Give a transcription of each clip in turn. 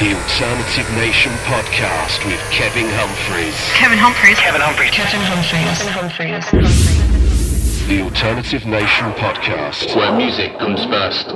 The Alternative Nation podcast with Kevin Humphreys. Kevin Humphreys. The Alternative Nation podcast, where music comes first.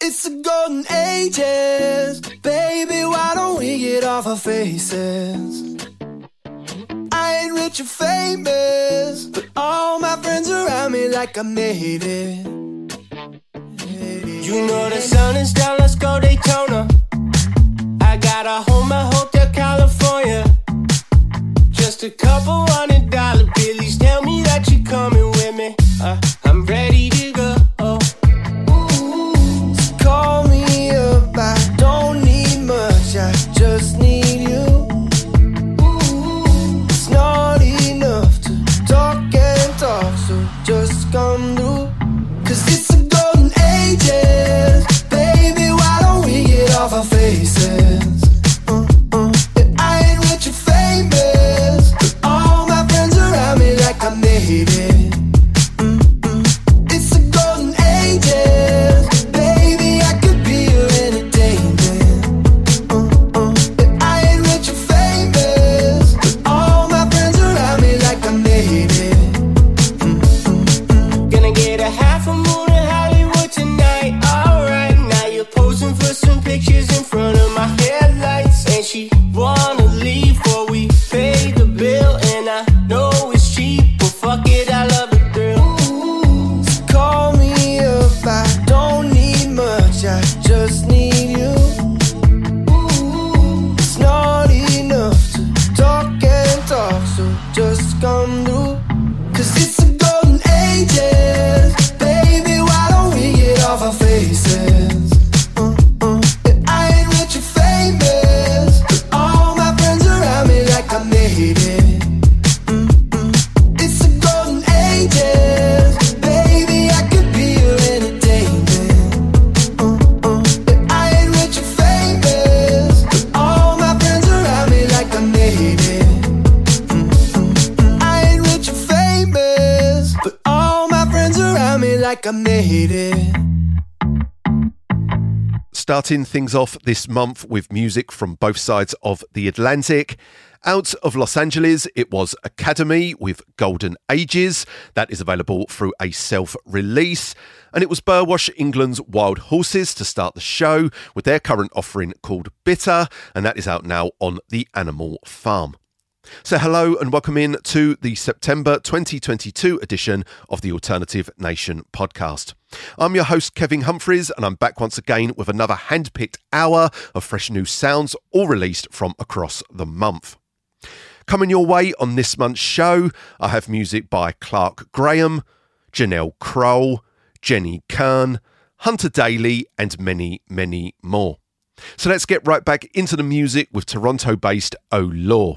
It's the Golden Ages, baby, why don't we get off our faces? I ain't rich or famous, but all my friends around me like I made it. You know the sun is down, let's go Daytona. I got a home, I hope they're California. Just a couple $100 billies, tell me that you're coming with me. I'm ready to go. It's a some new. 'Cause it's the golden ages. Baby, why don't we get off our faces? I ain't rich or famous, but all my friends around me like I made it. It's the golden ages. Baby, I could be your entertainment. I ain't rich or famous, but all my friends around me like I made it. Like I made it. Starting things off this month with music from both sides of the Atlantic. Out of Los Angeles, it was Academy with Golden Ages. That is available through a self-release. And it was Burwash, England's Wild Horses to start the show with their current offering called Bitter. And that is out now on the Animal Farm. So hello and welcome in to the September 2022 edition of the Alternative Nation podcast. I'm your host Kevin Humphreys and I'm back once again with another hand-picked hour of fresh new sounds all released from across the month. Coming your way on this month's show, I have music by Clark Graham, Janelle Kroll, Jenny Kern, Hunter Daily and many, many more. So let's get right back into the music with Toronto-based O'Lawr.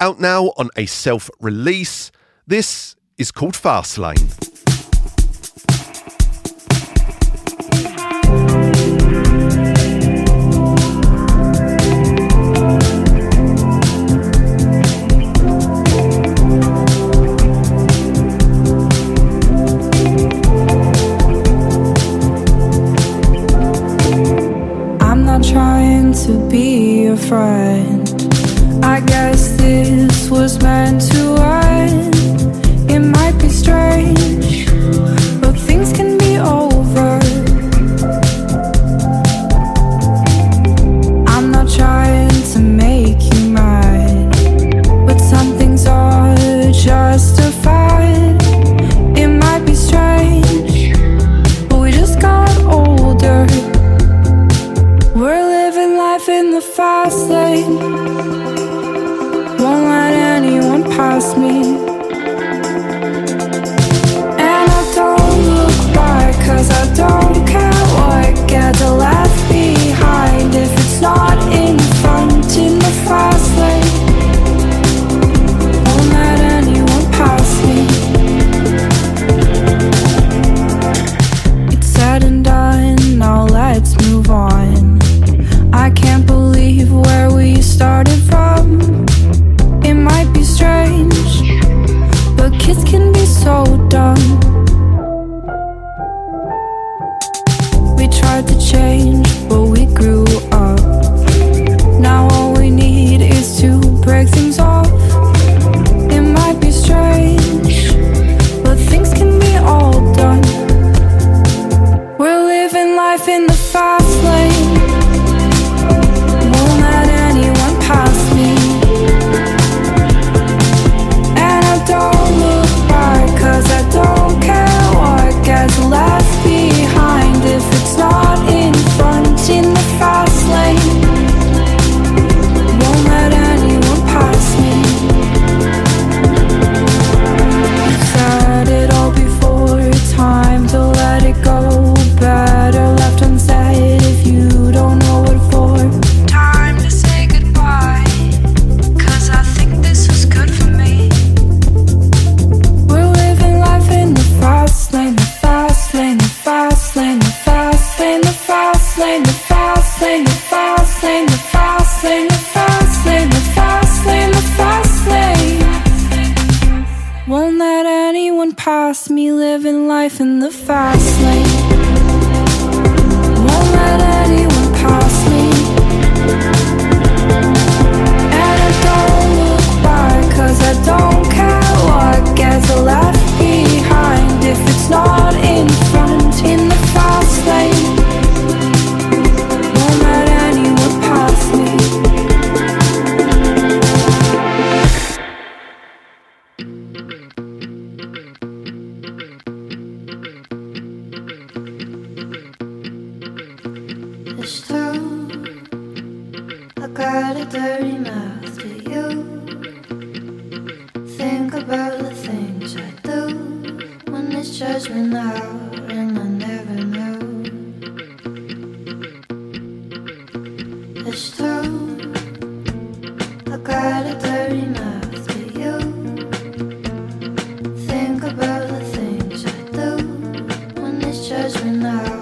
Out now on a self-release, this is called Fast Lane. I'm not trying to be your friend. I guess this was meant to end. It might be strange, but things can be over. I'm not trying to make you mine, but some things are justified. It might be strange, but we just got older. We're living life in the fast lane. Won't let anyone pass me. And I don't look back, 'cause I don't care what gets left behind. If it's not in front, in the fast lane, won't let anyone pass me. It's said and done, now let's move on. I can't believe where we started from. It might be strange, but kids can be so dumb. We tried to change, but we grew up. Now all we need is to break things off. It might be strange, but things can be all done. We're living life in the fast lane. Won't let anyone pass me. Don't look back, 'cause I don't care what gets left behind. If it's not in front, in the fast lane, won't let anyone pass me. You said it all before, time to let it go. Better left unsaid if you don't know what for. Time to say goodbye, 'cause I think this was good for me. Fast lane, the fast lane, the fast lane, the fast lane, the fast lane, the fast lane, the fast lane, the fast lane, the fast lane, the fast lane, the fast lane. Won't let anyone pass me, living life in the fast lane. Won't let anyone pass me. And I don't look back, 'cause I don't care what gets left behind. If it's not in front, in the fast lane, won't let anyone pass me. It's true, I got a dirty mouth to you. Think about reaching out and I never know. It's true, I got it dirty mouth to you. Think about the things I do when it's judgment out.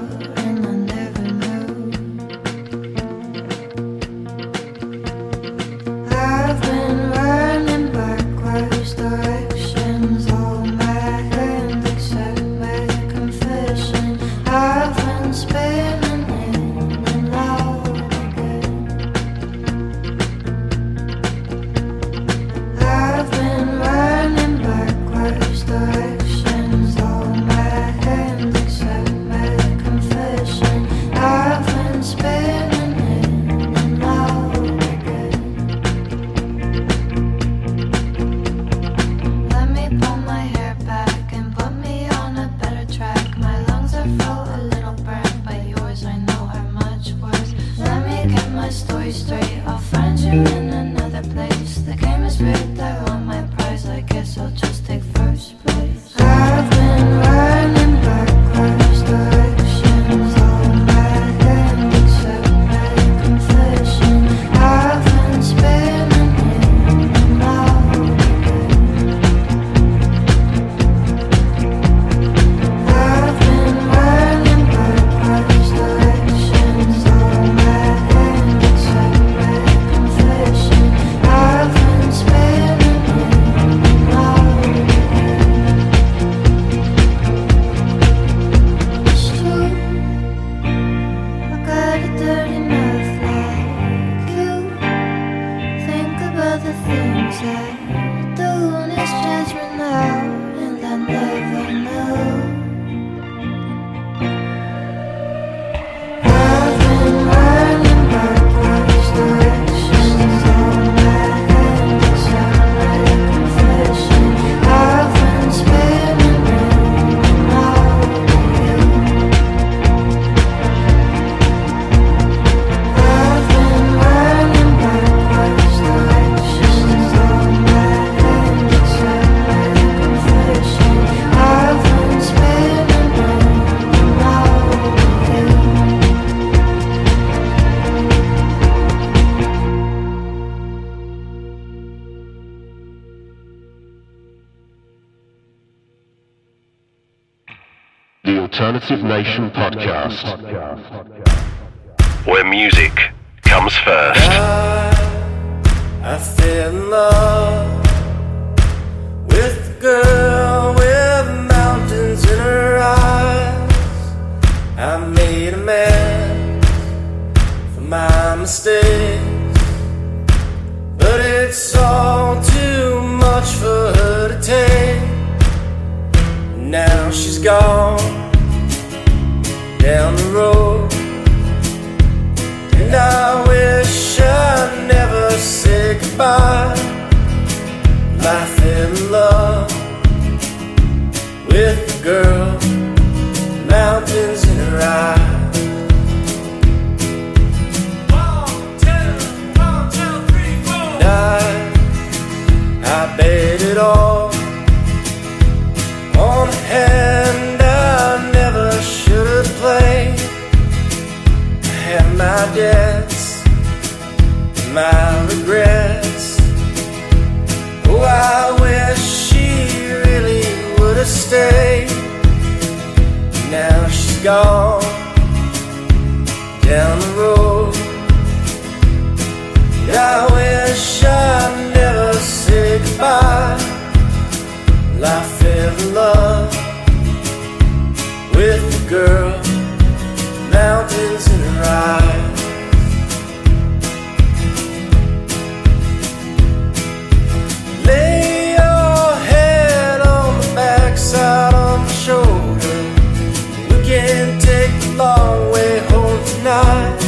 Alternative Nation podcast, where music comes first. I fell in love with the girl with mountains in her eyes. I made amends for my mistakes, but it's all too much for her to take. Now she's gone down the road, and I wish I never said goodbye. Life fell in love with the girl, mountains in her eyes. 1, 2, 1, 2, 3, 4. And I bet it all on the hand play. I had my debts, my regrets. Oh, I wish she really would have stayed. Now she's gone down the road, and I wish I never said goodbye. Life fell in love with the girl, mountains in her eyes. Lay your head on the backside on the shoulder. We can take the long way home tonight.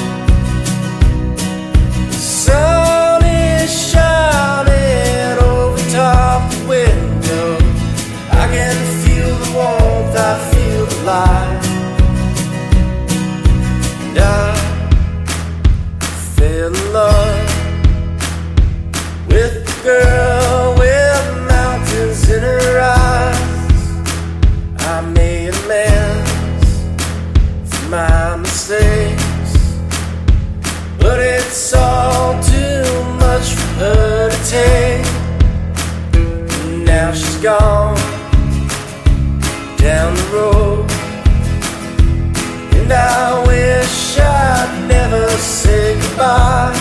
The sun is shining over top the window. I can feel the warmth, I feel the light. And I fell in love with the girl with mountains in her eyes. I made And I wish I'd never said goodbye.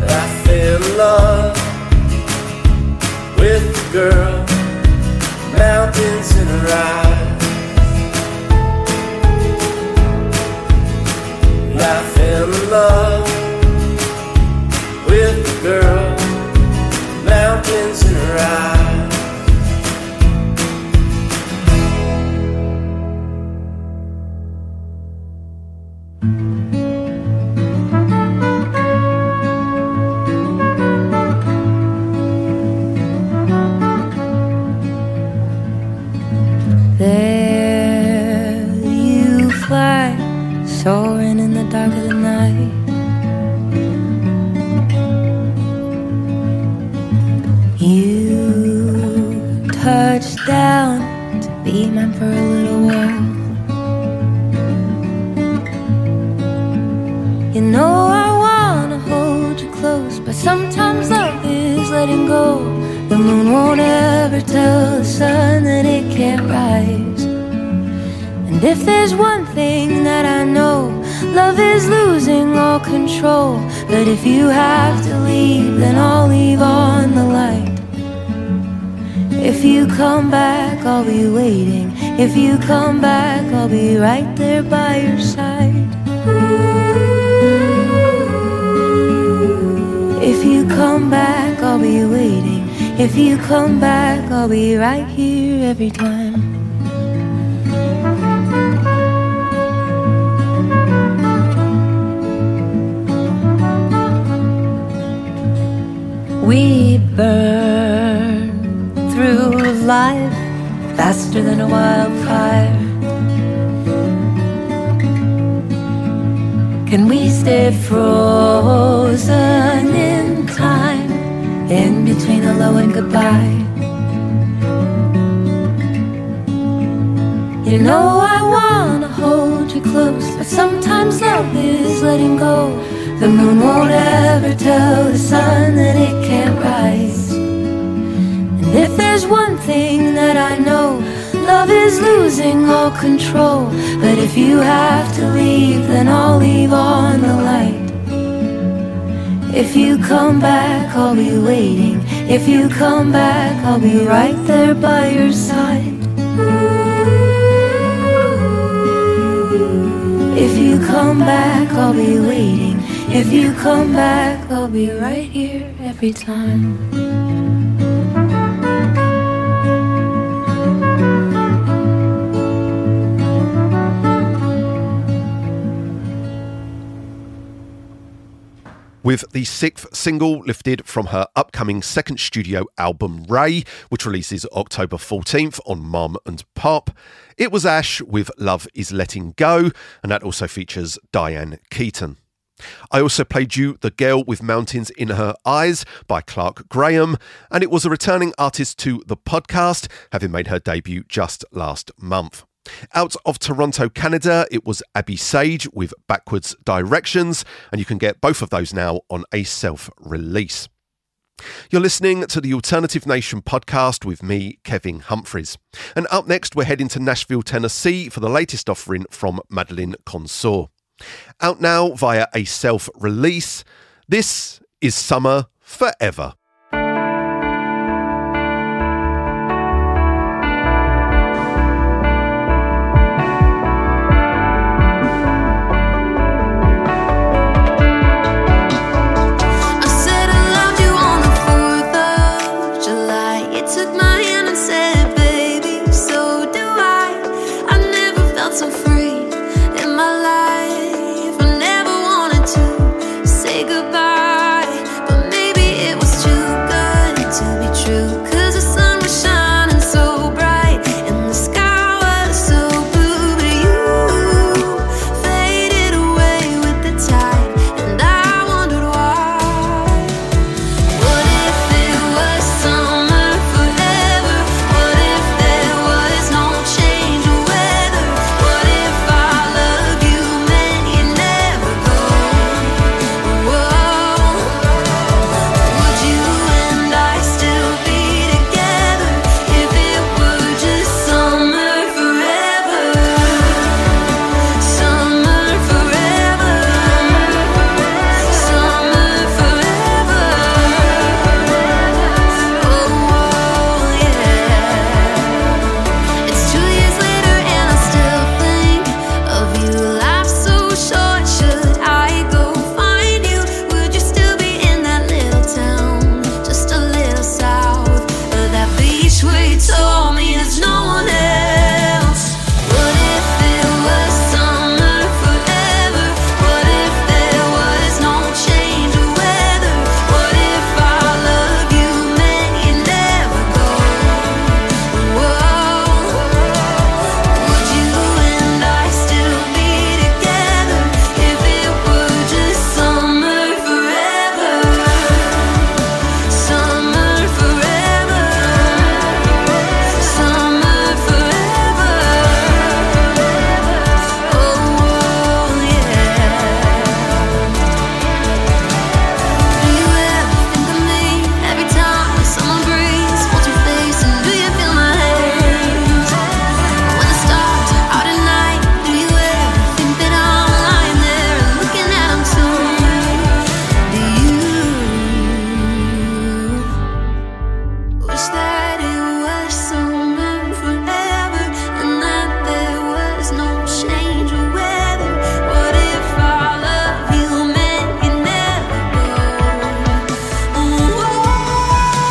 I fell in love with the girl, mountains in her eyes. And I fell in love with the girl, mountains in her eyes. I'll be waiting. If you come back, I'll be right there by your side. If you come back, I'll be waiting. If you come back, I'll be right here every time. We burn through life faster than a wildfire. Can we stay frozen in time, in between hello and goodbye? You know I wanna hold you close, but sometimes love is letting go. The moon won't ever tell the sun that it can't rise. If there's one thing that I know, love is losing all control. But if you have to leave, then I'll leave on the light. If you come back, I'll be waiting. If you come back, I'll be right there by your side. If you come back, I'll be waiting. If you come back, I'll be right here every time. With the sixth single lifted from her upcoming second studio album, Ray, which releases October 14th on Mum and Pop. It was Ash with Love is Letting Go, and that also features Diane Keaton. I also played you The Girl with Mountains in Her Eyes by Clark Graham, and it was a returning artist to the podcast, having made her debut just last month. Out of Toronto, Canada, it was Abby Sage with Backwards Directions, and you can get both of those now on a self-release. You're listening to the Alternative Nation podcast with me, Kevin Humphreys. And up next, we're heading to Nashville, Tennessee for the latest offering from Madeline Consor. Out now via a self-release, this is Summer Forever. Goodbye, but maybe it was true. told me there's no one else. What if it was summer forever? What if there was no change of weather? What if our love you meant you'd never go? Whoa. Would you and I still be together if it were just summer forever? Summer forever. Summer forever. Oh, yeah. Do you ever think of me every time the summer breeze holds your face, and do you feel my hands? When the stars are out at night, do you ever think that I'm lying there and looking at 'em too? Do you wish that it was summer forever and that there was no change of weather? What if our love you meant you never go? What if it was summer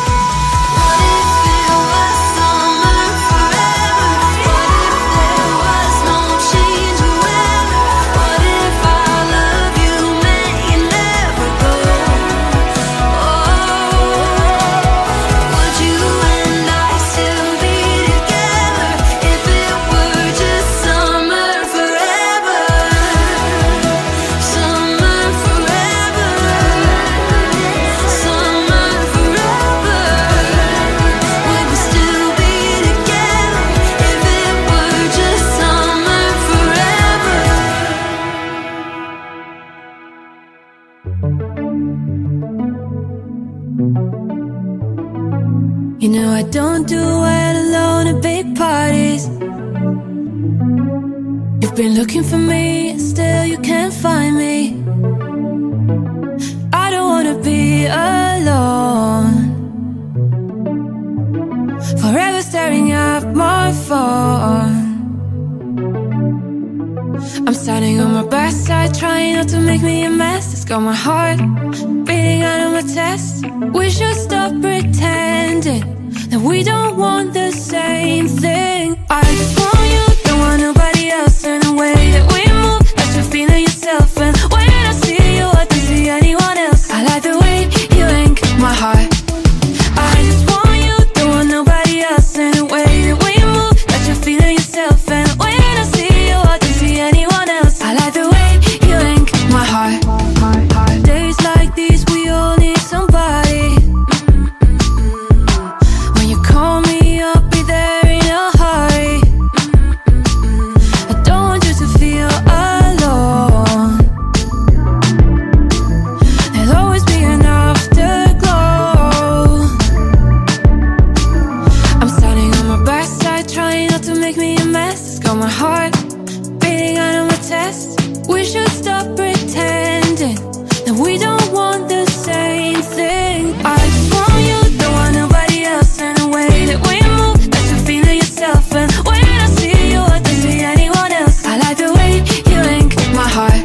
forever? What if there was no change of weather? What if our love you meant you never go? Would you and I still be together if it were just summer forever? Summer forever. Summer forever. Would we still be together if it were just summer forever? You know I don't do well alone at big parties. You've been looking for me, still you can't find me. I don't wanna be alone, forever staring at my phone. I'm standing on my backside, trying not to make me a mess. It's got my heart beating out of my chest. We should stop pretending that we don't want the same thing. I just want you, don't want nobody else. And the way that we move, I should feel it yourself. And when I see you, I don't see anyone else. I like the way you ink my heart. I just want you, don't want nobody else. And the way that we move, that you're feeling yourself. And when I see you, I don't see anyone else. I like the way you ink my heart. Days like these, we all need somebody. When you call me, I'll be there in a hurry. I don't want you to feel alone. There'll always be an afterglow. I'm standing on my backside, trying not to make me a mess. It's got my heart beating out of my chest. We should stop pretending that we don't want the same thing. I just want you, don't want nobody else. And the way that we move, that you're feeling yourself. And when I see you, I don't see anyone else. I like the way you ink my heart.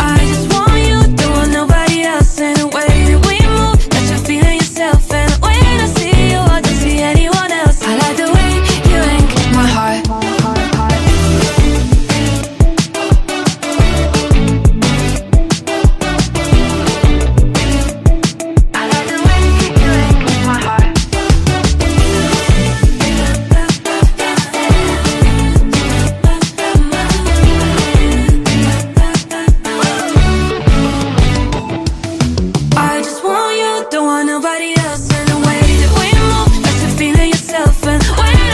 I just want you, don't want nobody else. And the way that we move, that you're feeling yourself. And when I see you, I don't see anyone else. I like the way you ink my heart. I like the way you ink my heart. I just want you, don't want nobody else. And the way that we move, that you're feeling yourself. And when I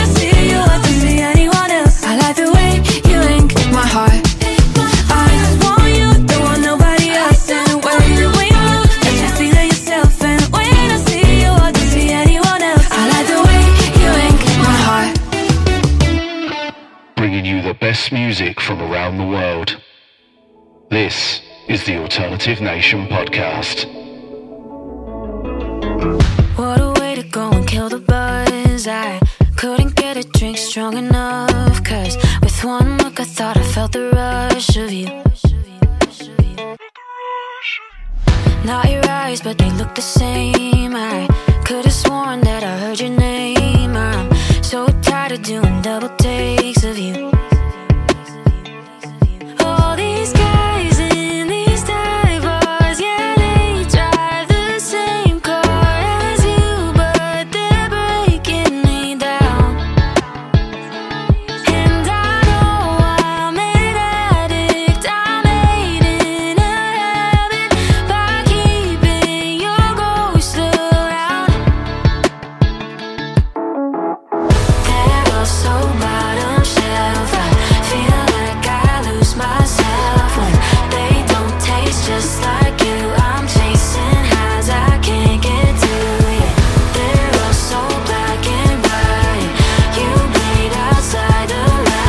see you, I don't see anyone else. I like the way you ink my heart. I just want you, don't want nobody else. And the way that we move, that you're feeling yourself. And when I see you, I don't see anyone else. I like the way you ink my heart. Bringing you the best music from around the world. This is the Alternative Nation podcast. What a way to go and kill the buzz. I couldn't get a drink strong enough, cause with one look I thought I felt the rush of you. Not your eyes, but they look the same. I could've sworn that I heard your name. I'm doing double takes of you. All these guys in these dive bars, yeah, they drive the same car as you, but they're breaking me down. And I know I'm an addict, I made it a habit by keeping your ghost around. They're so bottom shelf, I feel like I lose myself when they don't taste just like you. I'm chasing highs I can't get to it. They're all so black and white. You played outside the lines. All that I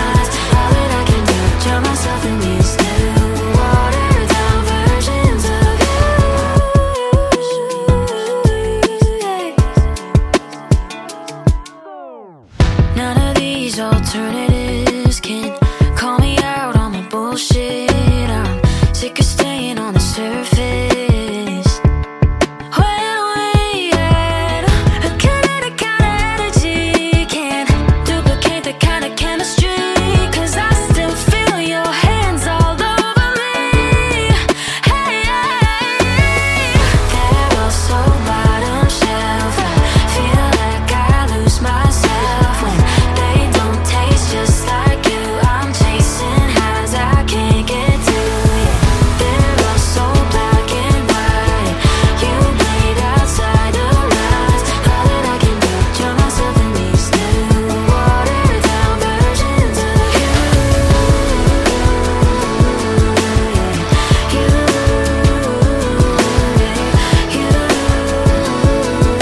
can do, drown myself in these new watered down versions of you. None of these alternatives can call me out on my bullshit. I'm sick of staying on the surface. When we had a kind of energy, can't duplicate the kind of chemistry. Cause I still feel your hands all over me. Hey, they're all so bottom shelf. I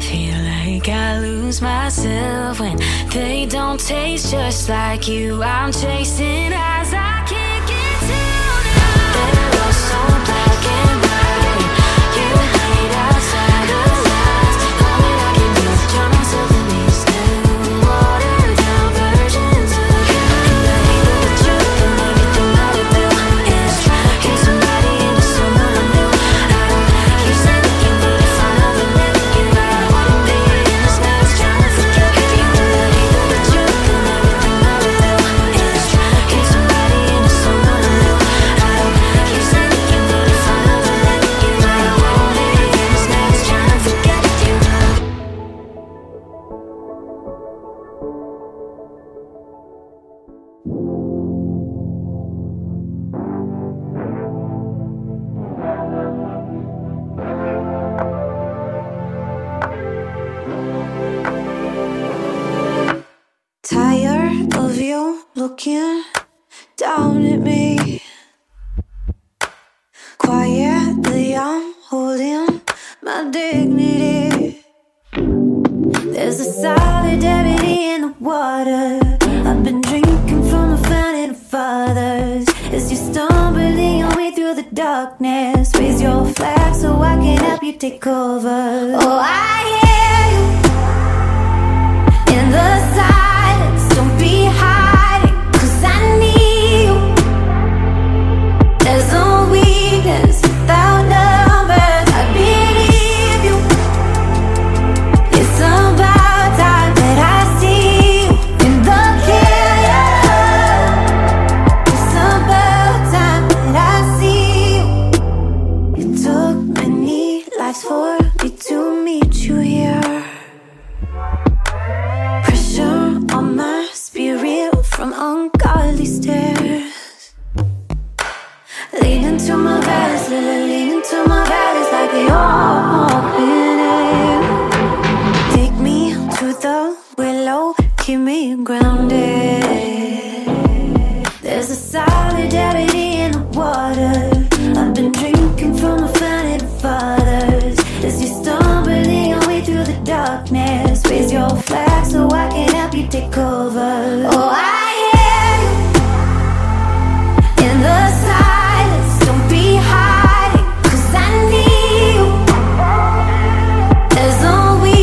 feel like I lose myself when they don't taste just like you. I'm chasing highs I can't get to it. They're all so black and white. You played outside the lines. All that I can do, drown myself in these new watered down versions of you. Watered down versions of you. And I hate the truth, and everything that I do is trying to turn somebody into someone I knew. I don't wanna resent you, but if I never met you, I wouldn't be in this mess trying to forget you. They're all so bottom shelf. I feel like I lose myself when they don't taste just like you. I'm chasing eyes I can't get to now. They're all so black and white. You hide outside the lines. All that I can do is drown myself in these new watered down versions of you. And I hate the truth, and everything that I do is trying to turn somebody into someone I knew. I don't wanna resent you, but if I never met you, I wouldn't be in this mess trying to forget you. And I hate the truth, and everything that I do is trying to turn somebody into someone I knew. I don't wanna resent you, but if I never met you, I wouldn't be in this mess trying to forget you. Tired of you looking down at me. Quietly, I'm holding my dignity. There's a solidarity in the water. I've been drinking from the fountain of fathers. As you stumble your way through the darkness, raise your flag so I can help you take over. Oh, I hear you in the silence. Don't be hiding, 'cause I need you. There's no weakness without numbers. I believe you. It's about time that I see you in the clear. It's about time that I see you. It took many lives for me to meet you here. Pressure on my spirit from ungodly stairs. Leaning to my valleys, leaning to my valleys like they all open air. Take me to the willow, keep me grounded. There's a solidarity in the water. I've been drinking from a fountain of fathers. As you stumble your way through the darkness, raise your flag so I can help you take over. Oh, I hear you in the silence. Don't be hiding, 'cause I need you. There's no we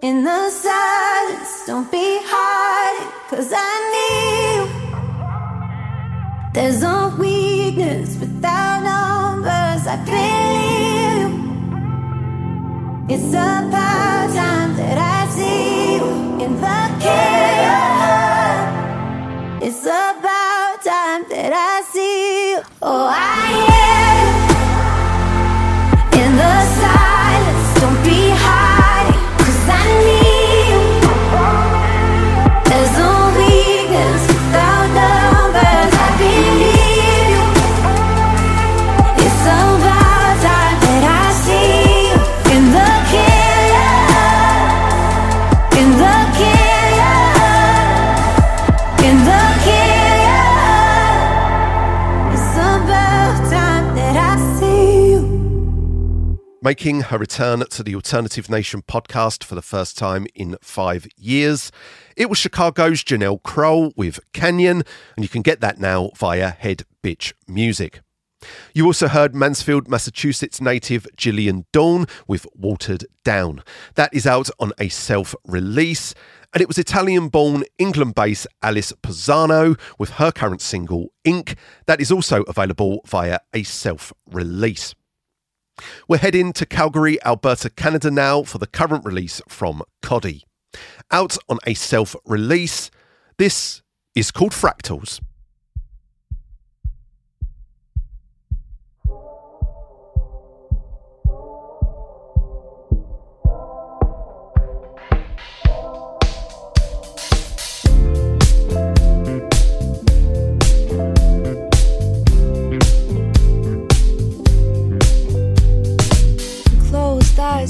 In the silence, don't be hiding, 'cause I need you. There's no weakness without numbers, I believe you. It's about time that I see you in the chaos. It's about time that I see you. Oh, I hear you. In the silence, don't be hiding. Making her return to the Alternative Nation podcast for the first time in 5 years. It was Chicago's Janelle Kroll with Canyon, and you can get that now via Head Bitch Music. You also heard Mansfield, Massachusetts native Gillian Dawn with Watered Down. That is out on a self-release, and it was Italian-born, England-based Alice Pisano with her current single, Inc. That is also available via a self-release. We're heading to Calgary, Alberta, Canada now for the current release from Cody. Out on a self-release, this is called Fractals.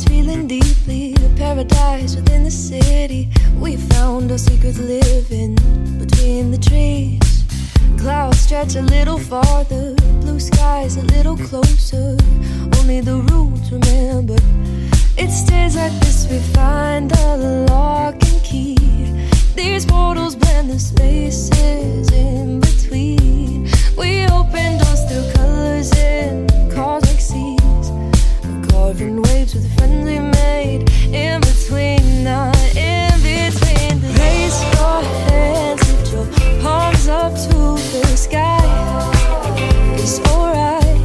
Feeling deeply, a paradise within the city. We found our secrets living between the trees. Clouds stretch a little farther, blue skies a little closer. Only the roots remembered. It stays like this, we find the lock and key. These portals blend the spaces in between. We open doors through colors and cosmic seas. Carving waves with the friends we made in between, not in between. Raise your hands, lift your palms up to the sky. It's alright.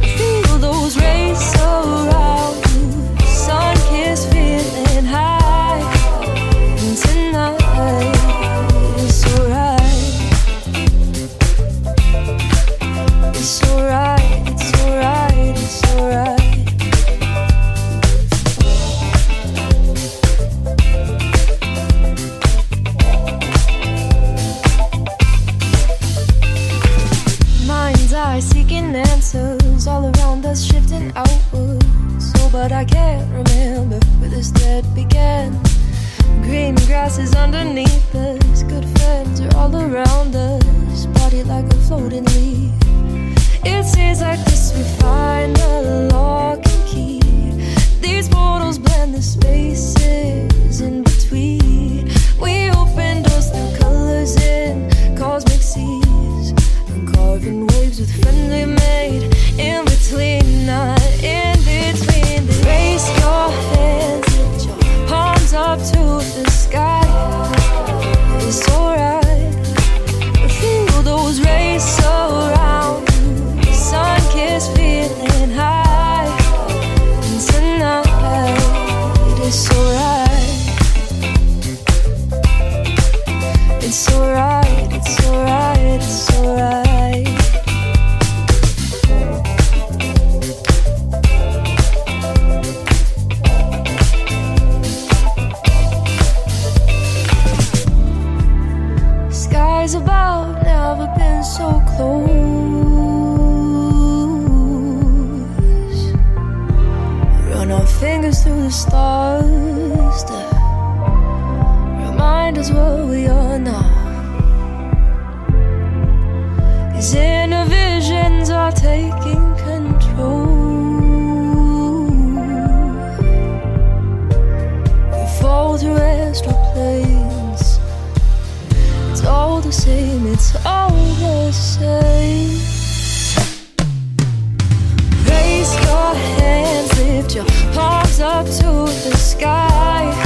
Feel those rays around you. Sun kiss feeling high. And tonight, it's alright. It's alright, it's alright, it's alright. Seeking answers all around us, shifting outwards. Oh, but I can't remember where this thread began. Green grass is underneath us, good friends are all around us. Body like a floating leaf. It stays like this, we find a lock and key. These portals blend the spaces in between. We open doors through colors in cosmic seas. Carving waves with friends we made in between, not in between. Raise your hands, lift your palms up to the sky. It's alright. Feel those rays around you. Sun kiss feeling high. And tonight, it's alright. It's alright, it's alright, it's alright. About never been so close. Run our fingers through the stars to remind us what we are now. 'Cause inner visions are taking control. We fall through astral planes. It's all the same, it's all the same. Raise your hands, lift your palms up to the sky.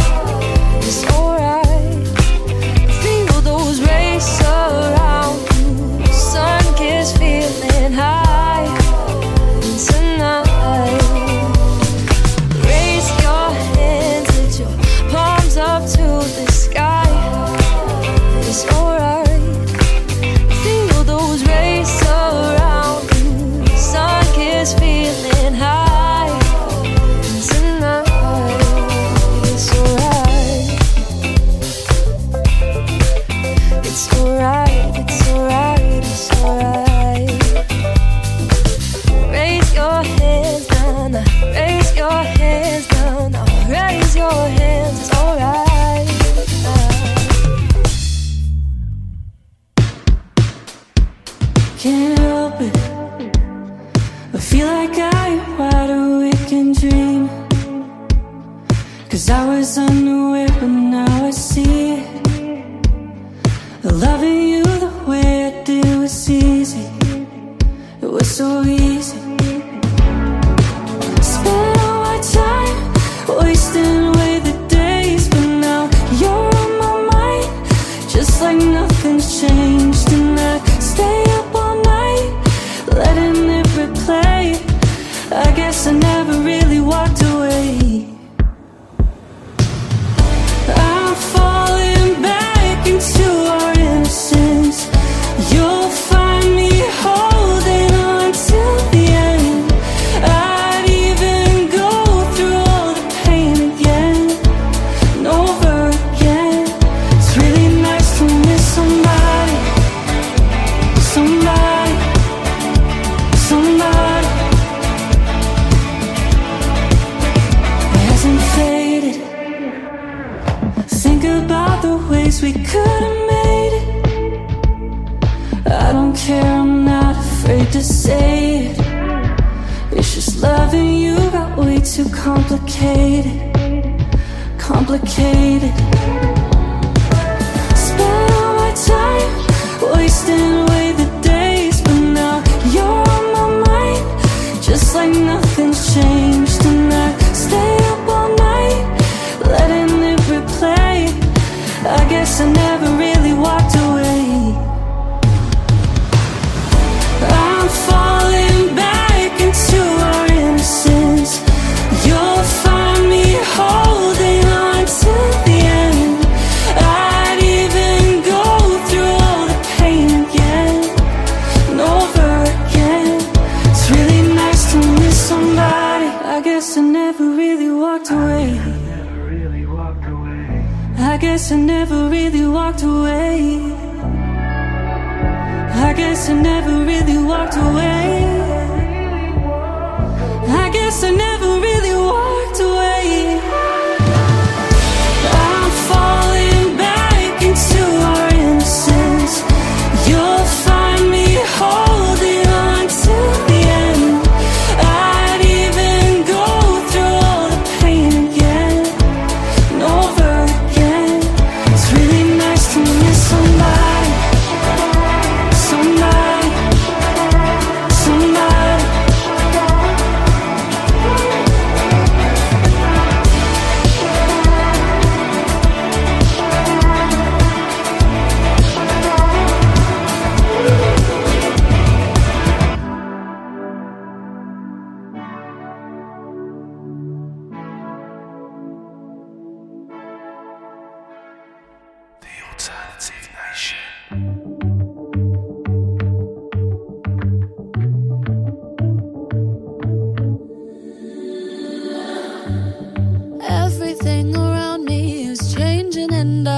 was unaware, but now I see it. Loving you the way I did was easy. It was so easy. Spent all my time wasting away the days, but now you're on my mind, just like nothing's changed. And I stay up all night, letting it replay. I guess I never really walked away. I'm falling back into our innocence. You'll find me holding on till the end. I'd even go through all the pain again and over again. It's really nice to miss somebody, somebody, somebody. It hasn't faded. Think about the ways we could have made it. I don't care, I'm not afraid to say it. It's just loving you got way too complicated. Complicated. Spent all my time wasting away the days, but now you're on my mind, just like nothing's changed. And I stay up all night, letting it replay. I guess I never really walked away. I'm falling back into our innocence. You'll find me holding on till the end. I'd even go through all the pain again and over again. It's really nice to miss somebody. I guess I never really walked away. I guess I never really walked away. I guess I never really walked away. I guess I never really walked away. I'm falling back into our innocence. You'll find me holding on till the end. I'd even go through all the pain again and over again. It's really nice to miss somebody. Somebody, somebody. The Alternative Nation. Everything around me is changing, and I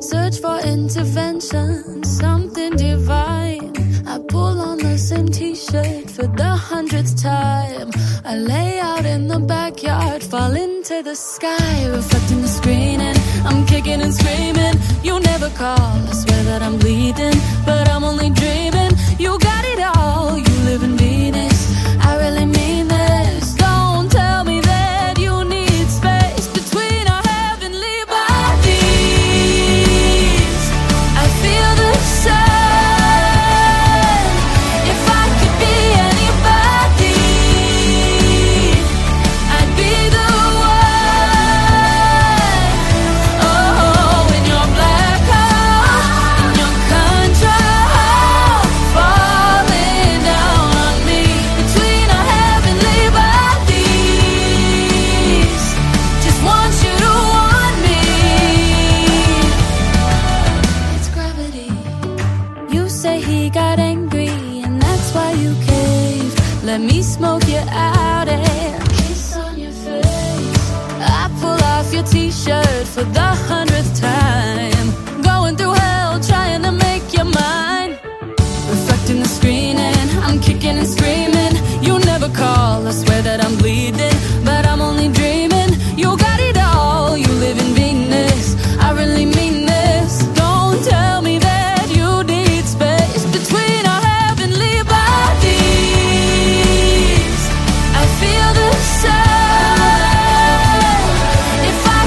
search for intervention, something divine. I pull on the same t-shirt for the 100th time. I lay out in the backyard, fall into the sky, reflecting the screen, and I'm kicking and screaming. You never call, I swear that I'm bleeding, but I'm only dreaming. You got it all, you live in Venus. I really mean this. Don't tell me that you need space between our heavenly bodies. I feel the sun. If I could be anybody, I'd be the one. Oh, in your black hole, in your control, falling down on me between our heavenly bodies. Just want you to want me. It's gravity. You say he got angry, and that's why you cave. Let me smoke you out and kiss on your face. I pull off your t-shirt for the 100th time. Going through hell trying to make you mine. Reflecting the screen and I'm kicking and screaming. You never call, I swear that I'm bleeding, but I'm only dreaming. You got it all, you live in Venus. I really mean this. Don't tell me that you need space between our heavenly bodies. I feel the sun. If I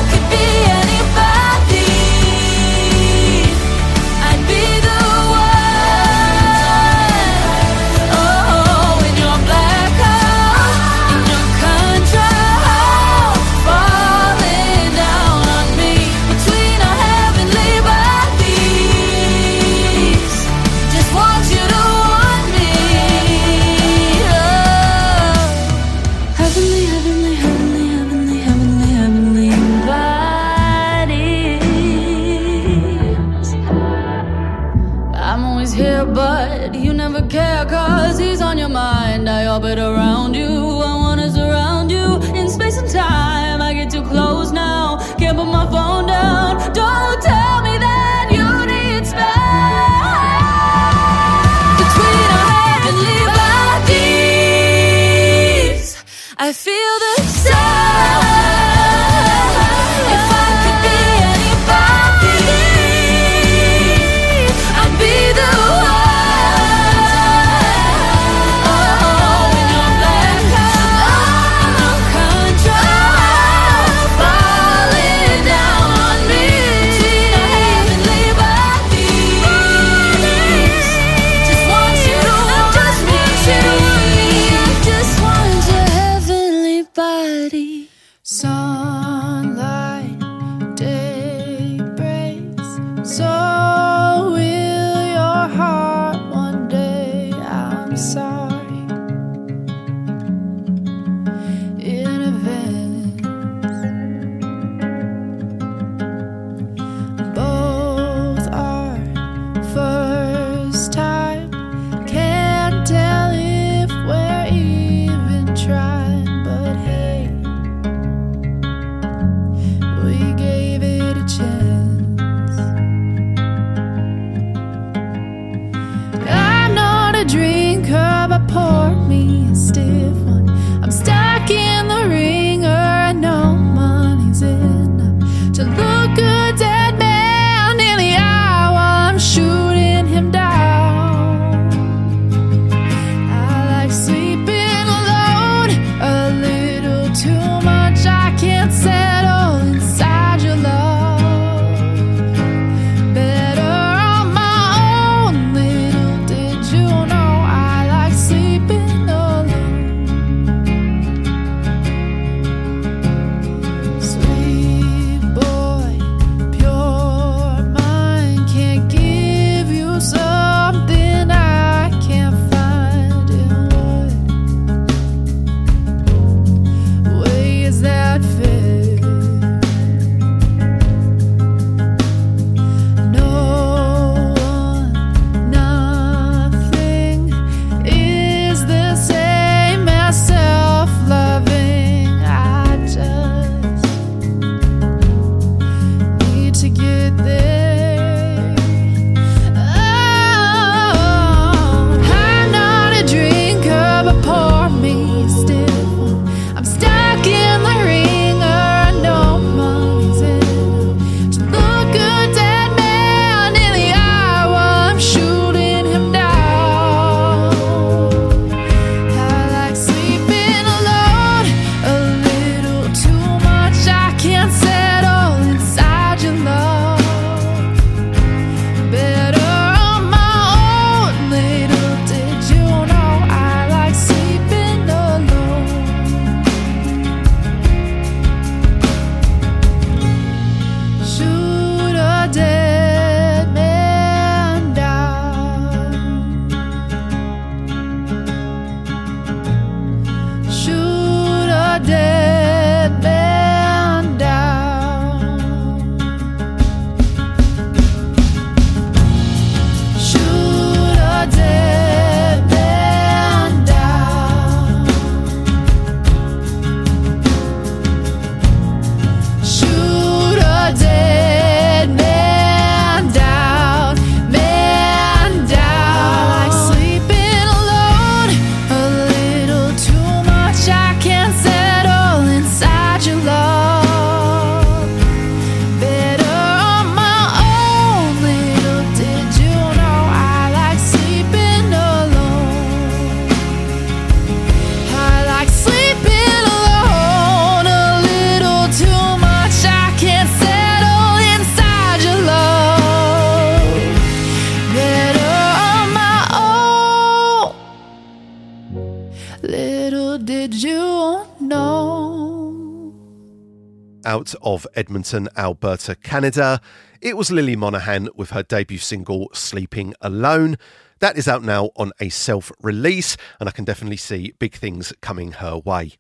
out of Edmonton, Alberta, Canada. It was Lily Monaghan with her debut single, Sleeping Alone. That is out now on a self-release, and I can definitely see big things coming her way.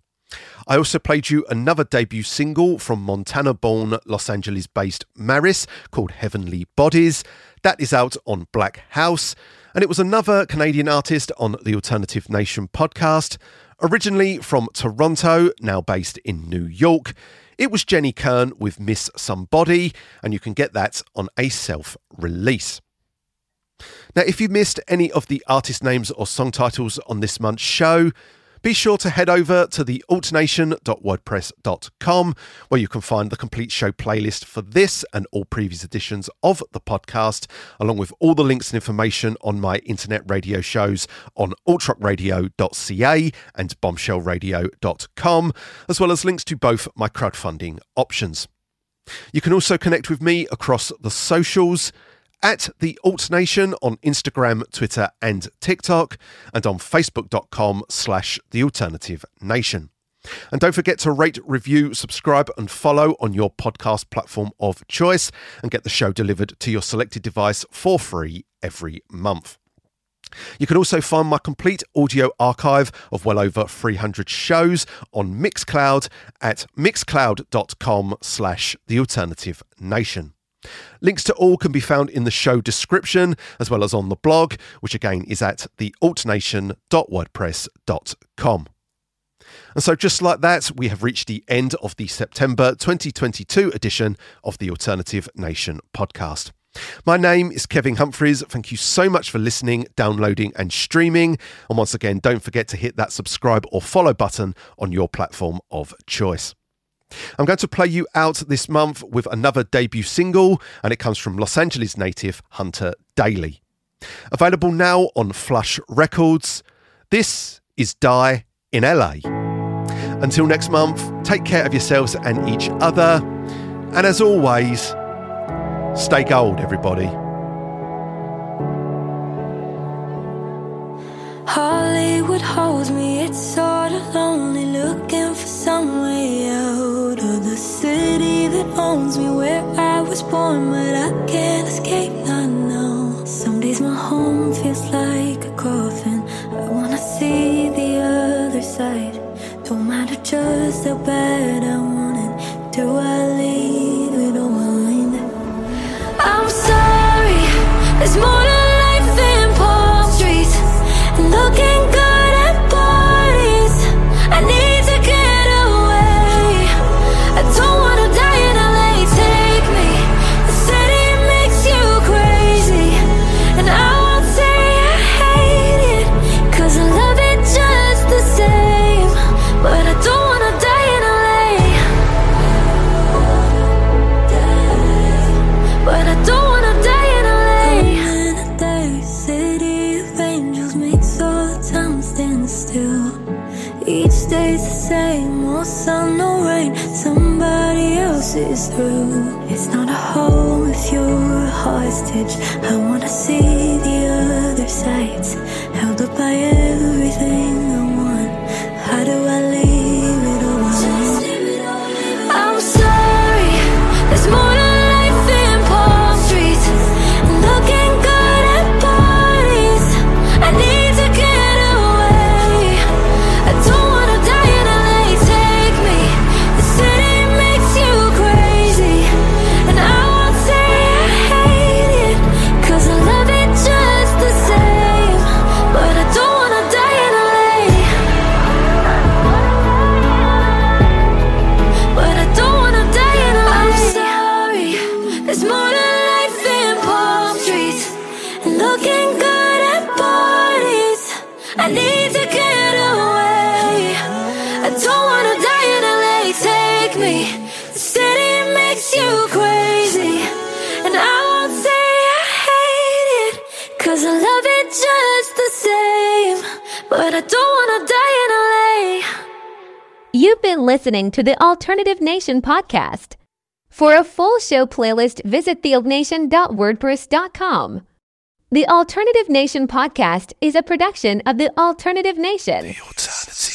I also played you another debut single from Montana-born, Los Angeles-based Maris called Heavenly Bodies. That is out on Black House, and it was another Canadian artist on the Alternative Nation podcast. Originally from Toronto, now based in New York, it was Jenny Kern with Miss Somebody, and you can get that on a self-release. Now, if you missed any of the artist names or song titles on this month's show, be sure to head over to thealtnation.wordpress.com, where you can find the complete show playlist for this and all previous editions of the podcast, along with all the links and information on my internet radio shows on altrockradio.ca and bombshellradio.com, as well as links to both my crowdfunding options. You can also connect with me across the socials, at The Alt Nation on Instagram, Twitter and TikTok, and on facebook.com/The Alternative Nation. And don't forget to rate, review, subscribe and follow on your podcast platform of choice, and get the show delivered to your selected device for free every month. You can also find my complete audio archive of well over 300 shows on Mixcloud at mixcloud.com/The Alternative Nation. Links to all can be found in the show description, as well as on the blog, which again is at thealtnation.wordpress.com. And so just like that, we have reached the end of the September 2022 edition of the Alternative Nation podcast. My name is Kevin Humphreys. Thank you so much for listening, downloading and streaming. And once again, don't forget to hit that subscribe or follow button on your platform of choice. I'm going to play you out this month with another debut single, and it comes from Los Angeles native Hunter Daily. Available now on Flush Records, this is Die in LA. Until next month, take care of yourselves and each other. And as always, stay gold, everybody. Hollywood holds me, it's sort of lonely, looking for some way out of the city that owns me, where I was born, but I can't escape, not now. Some days my home feels like a coffin, I wanna see the other side. Don't matter just how bad I want it, do I leave it all behind? I'm sorry, there's more to life than palm trees. Looking good at parties, I need to get away. I don't wanna die in LA, take me. The city makes you crazy, and I won't say I hate it, cause I love it just the same. But I don't wanna die in LA, but I don't wanna die in LA. I'm in a dirty city of angels, still, each day's the same, no sun, no rain, somebody else is through. It's not a home if you're a hostage, I wanna see the other sides, held up by everything I want, how do I leave it all alone? I'm sorry, there's more to life than palm trees, looking good at parties, I need to get. But I don't wanna die in LA. You've been listening to the Alternative Nation podcast. For a full show playlist, visit thealtnation.wordpress.com. The Alternative Nation podcast is a production of the Alternative Nation. The Alternative.